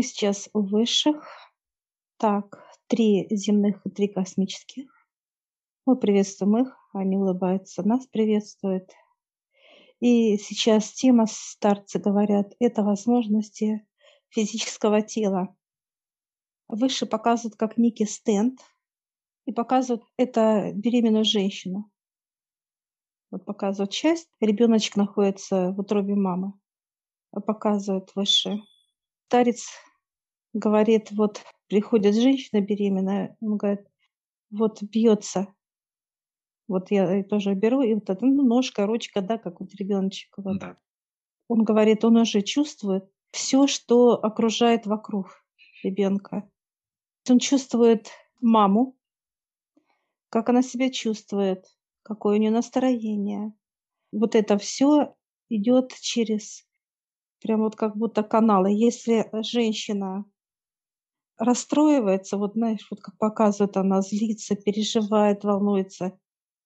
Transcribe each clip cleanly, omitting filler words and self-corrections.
Мы сейчас у высших. Так, 3 земных и 3 космических. Мы приветствуем их, они улыбаются, нас приветствуют. И сейчас тема, старцы говорят, это возможности физического тела. Выше показывают как некий стенд и показывают это беременную женщину. Вот показывают часть, ребеночек находится в утробе мамы. Показывают выше. Старец говорит, вот приходит женщина беременная, он говорит, вот бьется. Вот я тоже беру, и вот это, ну, ножка, ручка, да, как вот ребеночек. Вот. Да. Он говорит, он уже чувствует все, что окружает вокруг ребенка. Он чувствует маму, как она себя чувствует, какое у нее настроение. Вот это все идет через прям вот как будто каналы. Если женщина расстроивается, вот знаешь, вот как показывают, она злится, переживает, волнуется.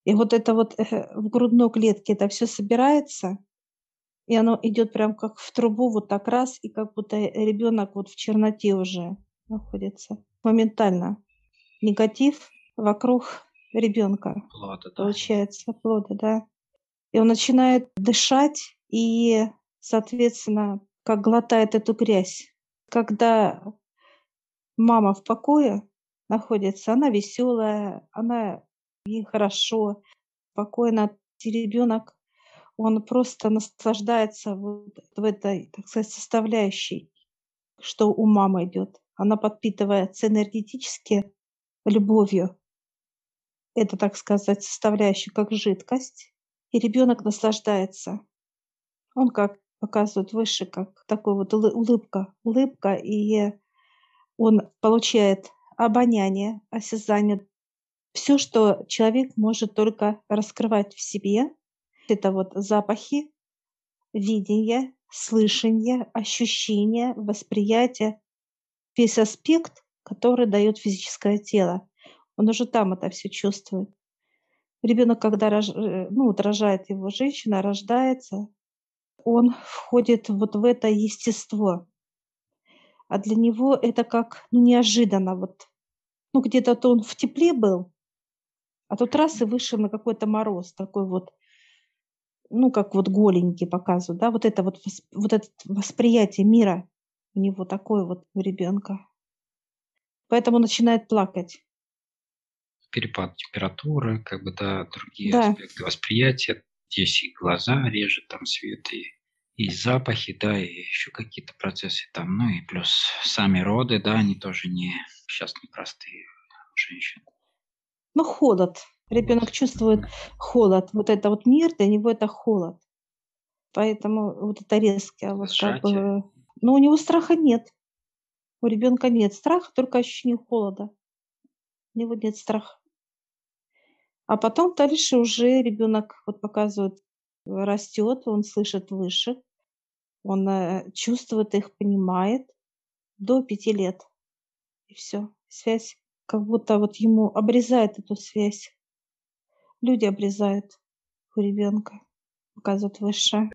И вот это вот в грудной клетке это все собирается, и оно идет прям как в трубу, вот так раз, и как будто ребенок вот в черноте уже находится. Моментально негатив вокруг ребенка. Плода, да. Получается, плода, да. И он начинает дышать и, соответственно, как глотает эту грязь. Когда мама в покое находится, она веселая, она ей хорошо, спокойно. Ребенок, он просто наслаждается вот в этой, так сказать, составляющей, что у мамы идет. Она подпитывается энергетически любовью. Это, так сказать, составляющая как жидкость. И ребенок наслаждается. Он, как показывают выше, как такой вот улыбка, и он получает обоняние, осязание. Все, что человек может только раскрывать в себе, это вот запахи, видение, слышание, ощущение, восприятие, весь аспект, который дает физическое тело. Он уже там это все чувствует. Ребенок, когда рожает его женщина, рождается, он входит вот в это естество. А для него это как неожиданно. Вот. Ну, где-то он в тепле был, а тут раз и вышел на какой-то мороз, такой вот, ну, как вот голенький показывают, да, вот это вот это восприятие мира у него такое вот у ребенка. Поэтому начинает плакать. Перепад температуры, как бы, да, другие аспекты восприятия. Здесь и глаза режет, там свет, и запахи, да, и еще какие-то процессы там, ну, и плюс сами роды, да, они тоже непростые у женщин. Ну, холод. Ребенок чувствует холод. Вот это вот мир, для него это холод. Поэтому вот это резкое. Вот как бы... Но у него страха нет. У ребенка нет страха, только ощущение холода. У него нет страха. А потом дальше уже ребенок, вот показывают, растет, он слышит выше, он чувствует их, понимает до 5 лет. И все. Связь. Как будто вот ему обрезает эту связь. Люди обрезают у ребенка, показывают выше.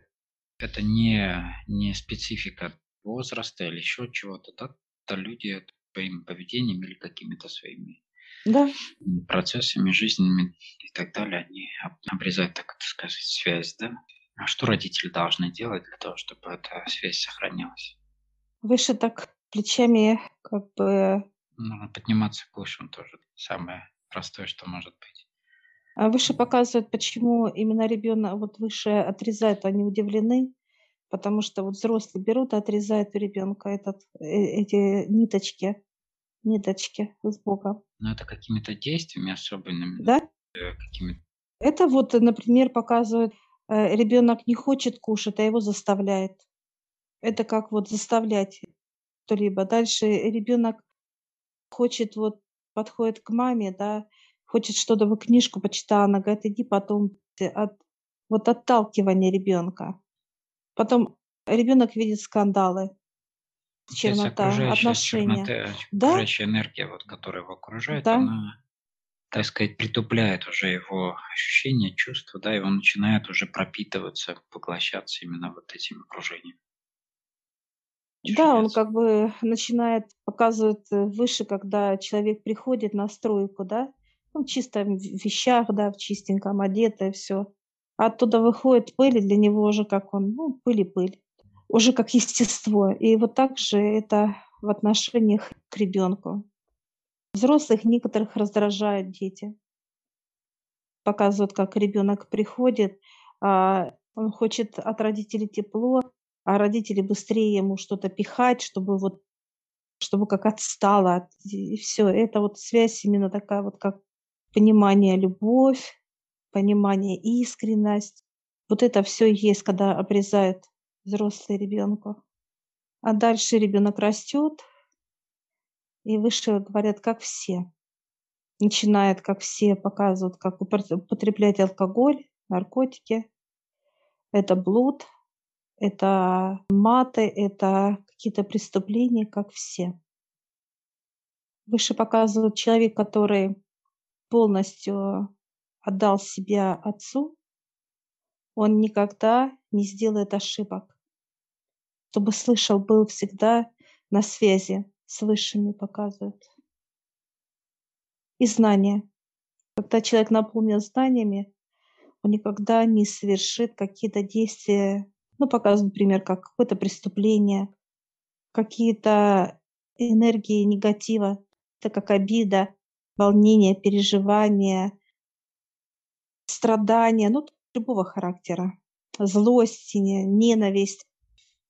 Это не специфика возраста или еще чего-то, да? Это люди своим поведением или какими-то своими процессами жизненными и так далее, они обрезают, так сказать, связь, да? А что родители должны делать для того, чтобы эта связь сохранялась? Выше так плечами как бы... Нужно подниматься выше, тоже самое простое, что может быть. А выше показывают, почему именно ребенок вот выше отрезают, они удивлены, потому что вот взрослые берут и отрезают у ребенка эти ниточки с Богом. Но это какими-то действиями особенными. Да? Какими-то... Это вот, например, показывают, ребенок не хочет кушать, а его заставляет. Это как вот заставлять что-либо. Дальше ребенок хочет, вот подходит к маме, да, хочет что-то, вы книжку почитала, она говорит, иди потом, вот отталкивание ребенка. Потом ребенок видит скандалы, чернота, отношения. Окружающая энергия, вот, которая его окружает, она, так сказать, притупляет уже его ощущения, чувства, да, и он начинает уже пропитываться, поглощаться именно вот этим окружением. Да, он Чудес. как бы начинает, показывает выше, когда человек приходит на стройку, да, ну, чисто в вещах, да, в чистеньком, одетое все. А оттуда выходит пыль, и для него уже как он, ну, пыль и пыль, уже как естество. И вот так же это в отношениях к ребенку. Взрослых некоторых раздражают дети. Показывают, как ребенок приходит, он хочет от родителей тепло, а родители быстрее ему что-то пихать, чтобы как отстало. И все, это вот связь именно такая вот, как понимание любовь, понимание искренность. Вот это все есть, когда обрезают взрослые ребенку. А дальше ребенок растет, и выше говорят, как все. Начинает, как все, показывают, как употреблять алкоголь, наркотики. Это блуд. Это маты, это какие-то преступления, как все. Выше показывают человек, который полностью отдал себя отцу, он никогда не сделает ошибок. Чтобы слышал, был всегда на связи с высшими, показывают. И знания. Когда человек наполнен знаниями, он никогда не совершит какие-то действия. Ну, показывают, например, как какое-то преступление, какие-то энергии негатива, это как обида, волнение, переживания, страдания, ну, любого характера, злость, ненависть,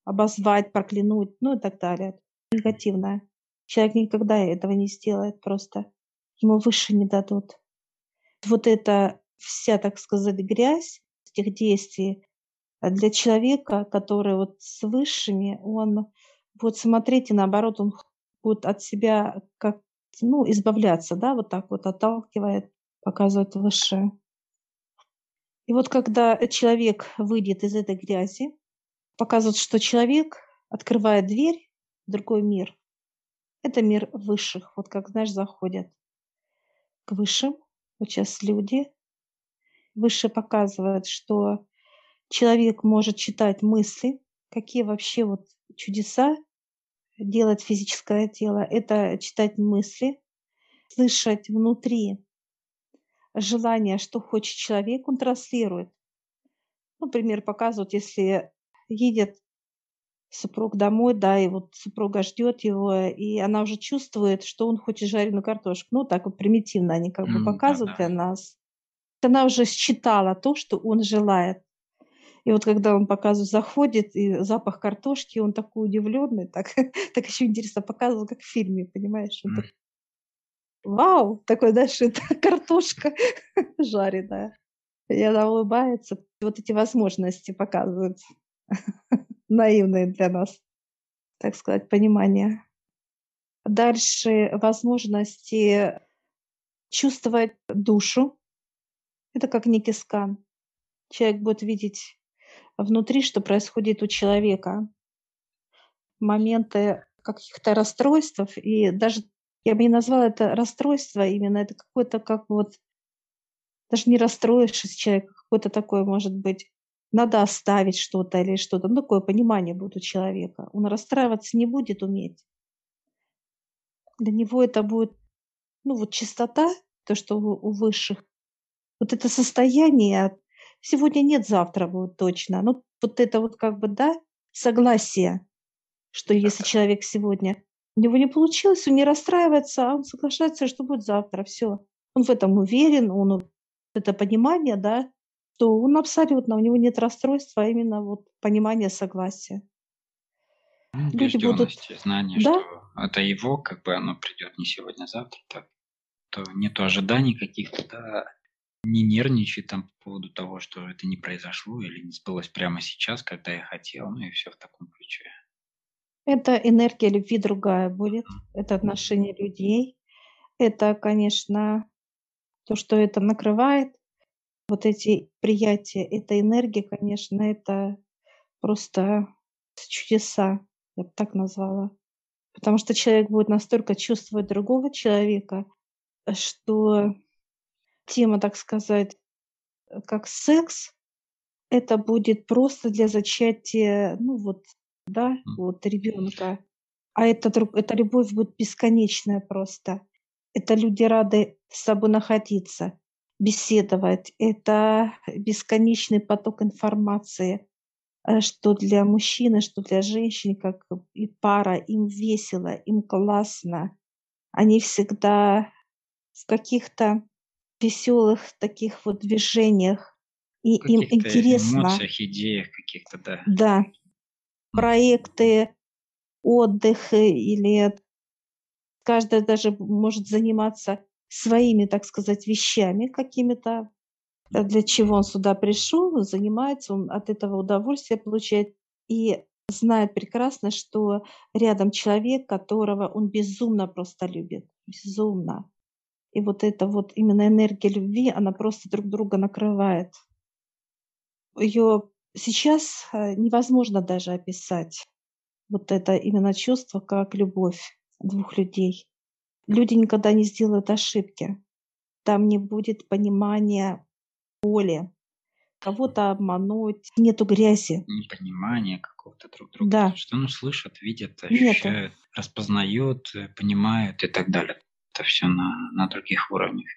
обозвать, проклянуть, ну и так далее. Негативное. Человек никогда этого не сделает просто. Ему выше не дадут. Вот эта вся, так сказать, грязь этих действий, для человека, который вот с высшими, он будет смотреть, и наоборот, он будет от себя как, ну, избавляться, да, вот так вот отталкивает, показывает высшее. И вот когда человек выйдет из этой грязи, показывает, что человек открывает дверь в другой мир. Это мир высших, вот как, знаешь, заходят к высшим. Вот сейчас люди. Высшие показывают, что человек может читать мысли, какие вообще вот чудеса делает физическое тело. Это читать мысли, слышать внутри желание, что хочет человек, он транслирует. Например, показывают, если едет супруг домой, да, и вот супруга ждет его, и она уже чувствует, что он хочет жареную картошку. Ну, так вот примитивно они как бы показывают для нас. Она уже считала то, что он желает. И вот когда он показывает, заходит, и запах картошки, он такой удивленный, так еще интересно показывал, как в фильме, понимаешь? Он такой, вау, такой, дальше это картошка жареная. И она улыбается. Вот эти возможности показывают. Наивные для нас, так сказать, понимание. Дальше возможности чувствовать душу. Это как некий скан. Человек будет видеть внутри, что происходит у человека. Моменты каких-то расстройств, и даже я бы не назвала это расстройство именно, это какое-то как вот, даже не расстроившись человек, какое-то такое, может быть, надо оставить что-то или что-то, ну, такое понимание будет у человека. Он расстраиваться не будет уметь. Для него это будет, ну, вот чистота, то, что у высших. Вот это состояние сегодня нет, завтра будет точно. Ну, вот это вот как бы, да, согласие, что если человек сегодня, у него не получилось, он не расстраивается, а он соглашается, что будет завтра, все. Он в этом уверен, он это понимание, да, что он абсолютно, у него нет расстройства, а именно вот понимание согласия. Убежденность, знание, да? Что это его, как бы оно придет не сегодня, а завтра, то нету ожиданий каких-то, да, не нервничать там по поводу того, что это не произошло или не сбылось прямо сейчас, когда я хотел, ну и все в таком ключе. Это энергия любви другая будет, это отношение людей, это, конечно, то, что это накрывает, вот эти приятия, эта энергия, конечно, это просто чудеса, я бы так назвала, потому что человек будет настолько чувствовать другого человека, что тема, так сказать, как секс, это будет просто для зачатия, ну вот, да, вот ребенка. А эта любовь будет бесконечная просто. Это люди рады с собой находиться, беседовать. Это бесконечный поток информации, что для мужчины, что для женщин, как и пара. Им весело, им классно. Они всегда в каких-то веселых таких вот движениях. И им интересно. В эмоциях, идеях каких-то, да. Да. Проекты, отдых или... Каждая даже может заниматься своими, так сказать, вещами какими-то. Для чего он сюда пришел, занимается, он от этого удовольствие получает. И знает прекрасно, что рядом человек, которого он безумно просто любит. Безумно. И вот эта вот именно энергия любви, она просто друг друга накрывает. Ее сейчас невозможно даже описать. Вот это именно чувство, как любовь двух людей. Люди никогда не сделают ошибки. Там не будет понимания боли. Кого-то обмануть. Нету грязи. Непонимания какого-то друг друга. Да. Что ну, слышат, видят, ощущают, нету. Распознают, понимают и так далее. Это все на других уровнях.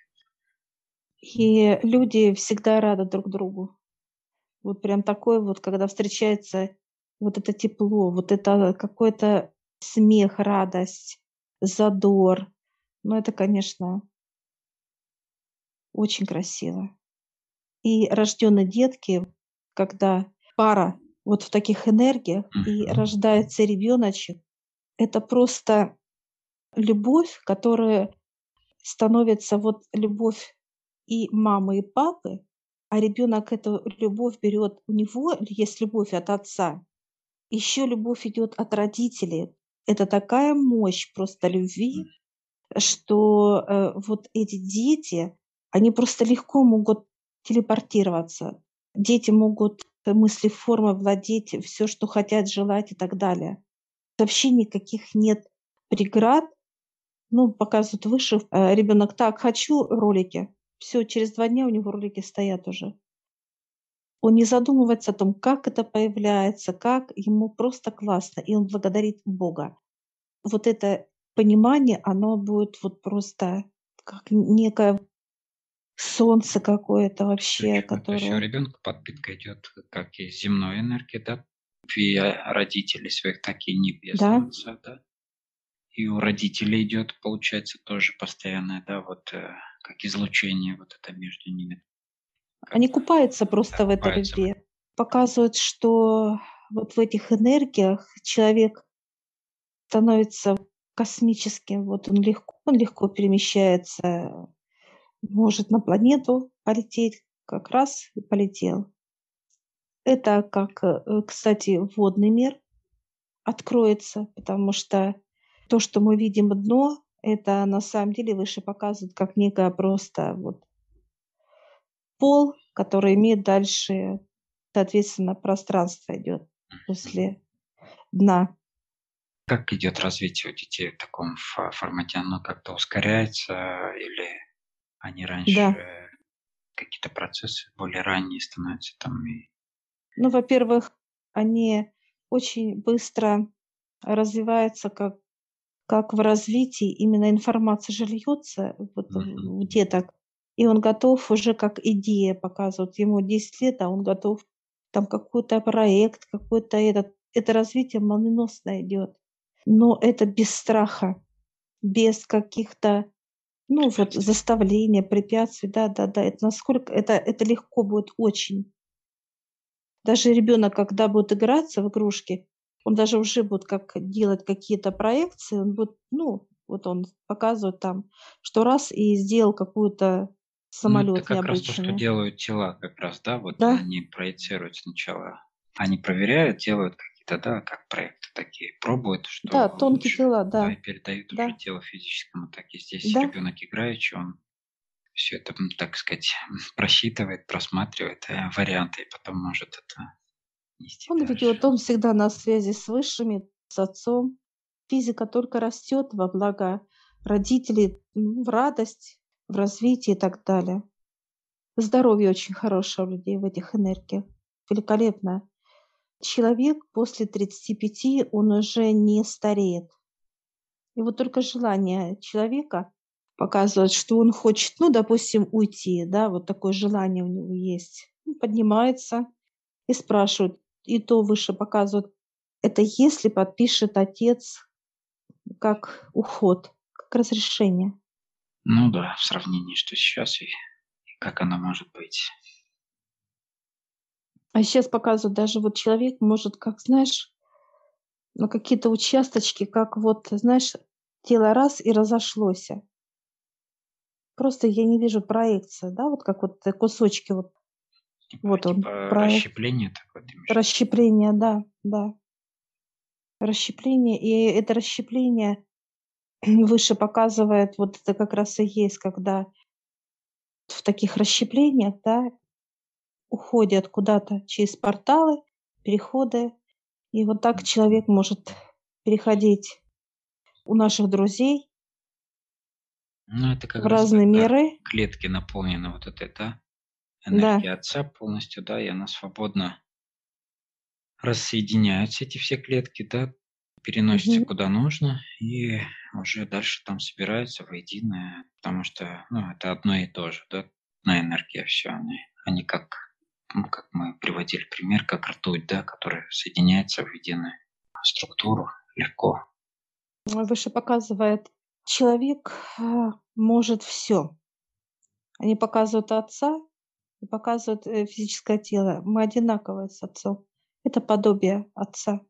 И люди всегда рады друг другу. Вот прям такое вот, когда встречается вот это тепло, вот это какой-то смех, радость, задор. Ну, это, конечно, очень красиво. И рожденные детки, когда пара вот в таких энергиях, и рождается ребеночек, это просто любовь, которая становится вот любовь и мамы, и папы, а ребенок эту любовь берет у него, есть любовь от отца, еще любовь идет от родителей. Это такая мощь просто любви, что вот эти дети, они просто легко могут телепортироваться. Дети могут мысли формы владеть, все, что хотят, желать и так далее. Вообще никаких нет преград. Ну, показывают выше. Ребенок так, хочу ролики. Все, через 2 дня у него ролики стоят уже. Он не задумывается о том, как это появляется, как ему просто классно, и он благодарит Бога. Вот это понимание, оно будет вот просто как некое солнце какое-то вообще. Причем, которое... То есть у ребенка подпитка идет как и земной энергии, да, и родителей своих, так и небесного отца, да. И у родителей идет, получается, тоже постоянное, да, вот как излучение вот это между ними. Они купаются просто в этой любви. Показывают, что вот в этих энергиях человек становится космическим. Вот он легко перемещается, может на планету полететь, как раз и полетел. Это как, кстати, водный мир откроется, потому что то, что мы видим дно, это на самом деле выше показывают как некое просто вот пол, который имеет дальше, соответственно, пространство идет после дна. Как идет развитие у детей в таком формате? Оно как-то ускоряется или они раньше какие-то процессы более ранние становятся там? Ну, во-первых, они очень быстро развиваются, как в развитии именно информация же льется вот, у деток. И он готов уже как идея показывать. Ему 10 лет, а он готов там какой-то проект, какой-то этот. Это развитие молниеносно идет. Но это без страха, без каких-то, ну, вот заставления, препятствий. Да. Это насколько это легко будет очень. Даже ребенок, когда будет играться в игрушки, он даже уже будет как делать какие-то проекции, он будет, ну, вот он показывает там, что раз и сделал какую-то самолет необычный. Это как раз то, что делают тела как раз, да? Вот да? Они проецируют сначала. Они проверяют, делают какие-то, да, как проекты такие. Пробуют, что да, тонкие тела, да. И передают уже тело физическому. Так и здесь ребенок играющий, он все это, так сказать, просчитывает, просматривает варианты, и потом может это нести дальше. Ведет, он всегда на связи с высшими, с отцом. Физика только растет во благо родителей, в радость, в развитии и так далее. Здоровье очень хорошее у людей в этих энергиях. Великолепно. человек после 35, он уже не стареет. И вот только желание человека показывает, что он хочет, ну, допустим, уйти, да, вот такое желание у него есть. Он поднимается и спрашивает, и то выше показывают, это если подпишет отец как уход, как разрешение. Ну да, в сравнении, что сейчас и как оно может быть. А сейчас показывают, даже вот человек может, как, знаешь, на какие-то участочки, как вот, знаешь, тело раз и разошлось. Просто я не вижу проекции, да, вот как вот кусочки вот. Типа, вот он. Типа расщепление такое. Расщепление, да, да. Расщепление, и это расщепление выше показывает, вот это как раз и есть, когда в таких расщеплениях, да, уходят куда-то через порталы, переходы. И вот так человек может переходить у наших друзей, ну, это как в разные миры. Клетки наполнены вот этой, да, энергией, да, отца полностью, да, и она свободно рассоединяется, эти все клетки, да, переносится куда нужно, и уже дальше там собираются воедино, потому что, ну, это одно и то же, да, одна энергия, все они как, ну, как мы приводили пример, как ртуть, да, которая соединяется в единую структуру легко. Выше показывает, человек может все. Они показывают отца и показывают физическое тело. Мы одинаковые с отцом. Это подобие отца.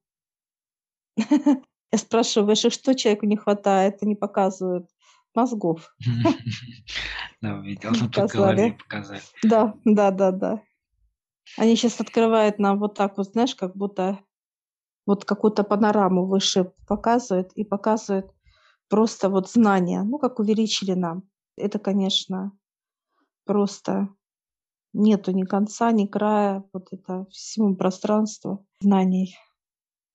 Я спрашиваю, выше, что человеку не хватает? Они показывают мозгов. Да, видел, по голове показали. Да, да, да, да. Они сейчас открывают нам вот так вот, знаешь, как будто вот какую-то панораму выше показывают и показывают просто вот знания, ну, как увеличили нам. Это, конечно, просто нету ни конца, ни края, вот это всему пространству знаний.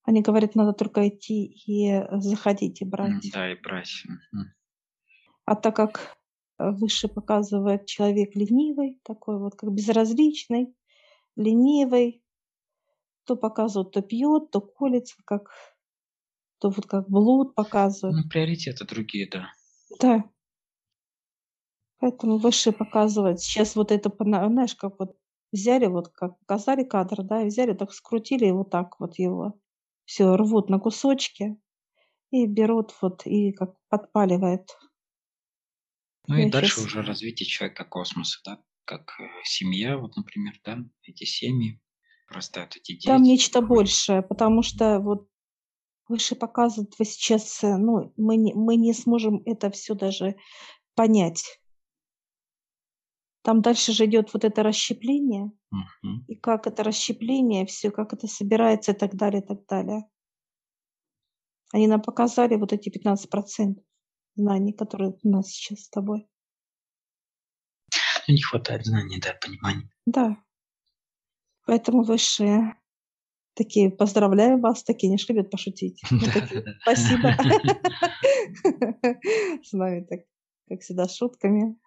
Они говорят, надо только идти и заходить, и брать. Да, и брать. А так как выше показывает человек ленивый, такой вот как безразличный, ленивый, то показывают, то пьет, то колется, как, то вот как блуд показывают. Ну, приоритеты другие, да. Да. Поэтому выше показывать. Сейчас вот это, знаешь, как вот взяли, вот как показали кадр, да, взяли, так скрутили и вот так вот его. Все рвут на кусочки и берут вот и как подпаливают. Ну и дальше сейчас уже развитие человека космоса, да, как семья, вот, например, да, эти семьи, просто вот эти дети. Там нечто большее, потому что вот выше показывает, вы сейчас, ну, мы не сможем это все даже понять. Там дальше же идет вот это расщепление, и как это расщепление, все, как это собирается и так далее, и так далее. Они нам показали вот эти 15% знаний, которые у нас сейчас с тобой. Не хватает знаний, да, понимания. Да. Поэтому высшие такие, поздравляю вас, такие не любят пошутить. Спасибо. С нами так, как всегда, шутками.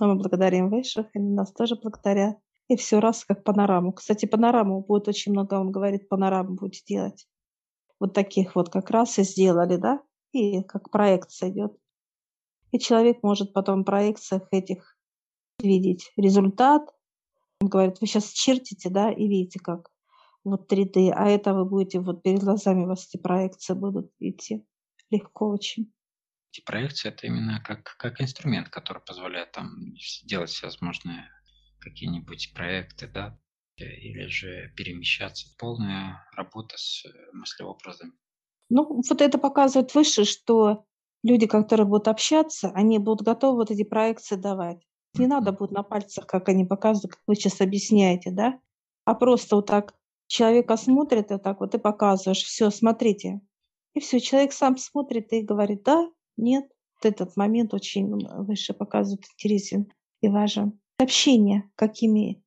А мы благодарим высших, они нас тоже благодарят. И все раз как панораму. Кстати, панораму будет очень много, он говорит, панораму будет делать. Вот таких вот как раз и сделали, да? И как проекция идет. И человек может потом в проекциях этих видеть результат. Он говорит, вы сейчас чертите, да, и видите, как вот 3D, а это вы будете, вот перед глазами у вас эти проекции будут идти легко очень. Эти проекции — это именно как инструмент, который позволяет там делать возможные какие-нибудь проекты, да, или же перемещаться. Полная работа с мыслеобразами. Ну, вот это показывает выше, что люди, которые будут общаться, они будут готовы вот эти проекции давать. Не надо будет на пальцах, как они показывают, как вы сейчас объясняете, да? А просто вот так человека смотрит, и вот так вот ты показываешь, все, смотрите. И все, человек сам смотрит и говорит, да, нет. Вот этот момент очень выше показывает, интересен и важен. Общение, какими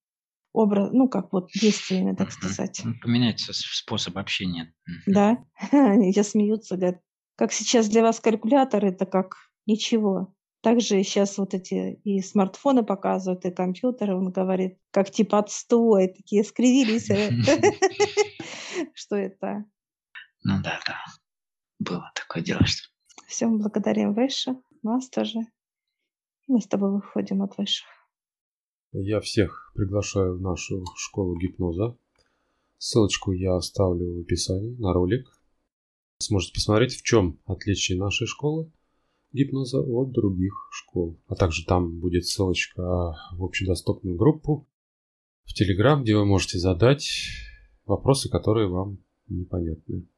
образом, ну, как вот действиями, так сказать. Поменяется способ общения. Да, я смеются, говорят, как сейчас для вас калькулятор, это как ничего. Также сейчас вот эти и смартфоны показывают, и компьютеры. Он говорит, как типа отстой, такие скривились. Что это? Ну да. Было такое дело, что... Все, мы благодарим Высших, нас тоже. Мы с тобой выходим от Высших. Я всех приглашаю в нашу школу гипноза. Ссылочку я оставлю в описании на ролик. Сможете посмотреть, в чем отличие нашей школы гипноза от других школ. А также там будет ссылочка в общедоступную группу в Telegram, где вы можете задать вопросы, которые вам непонятны.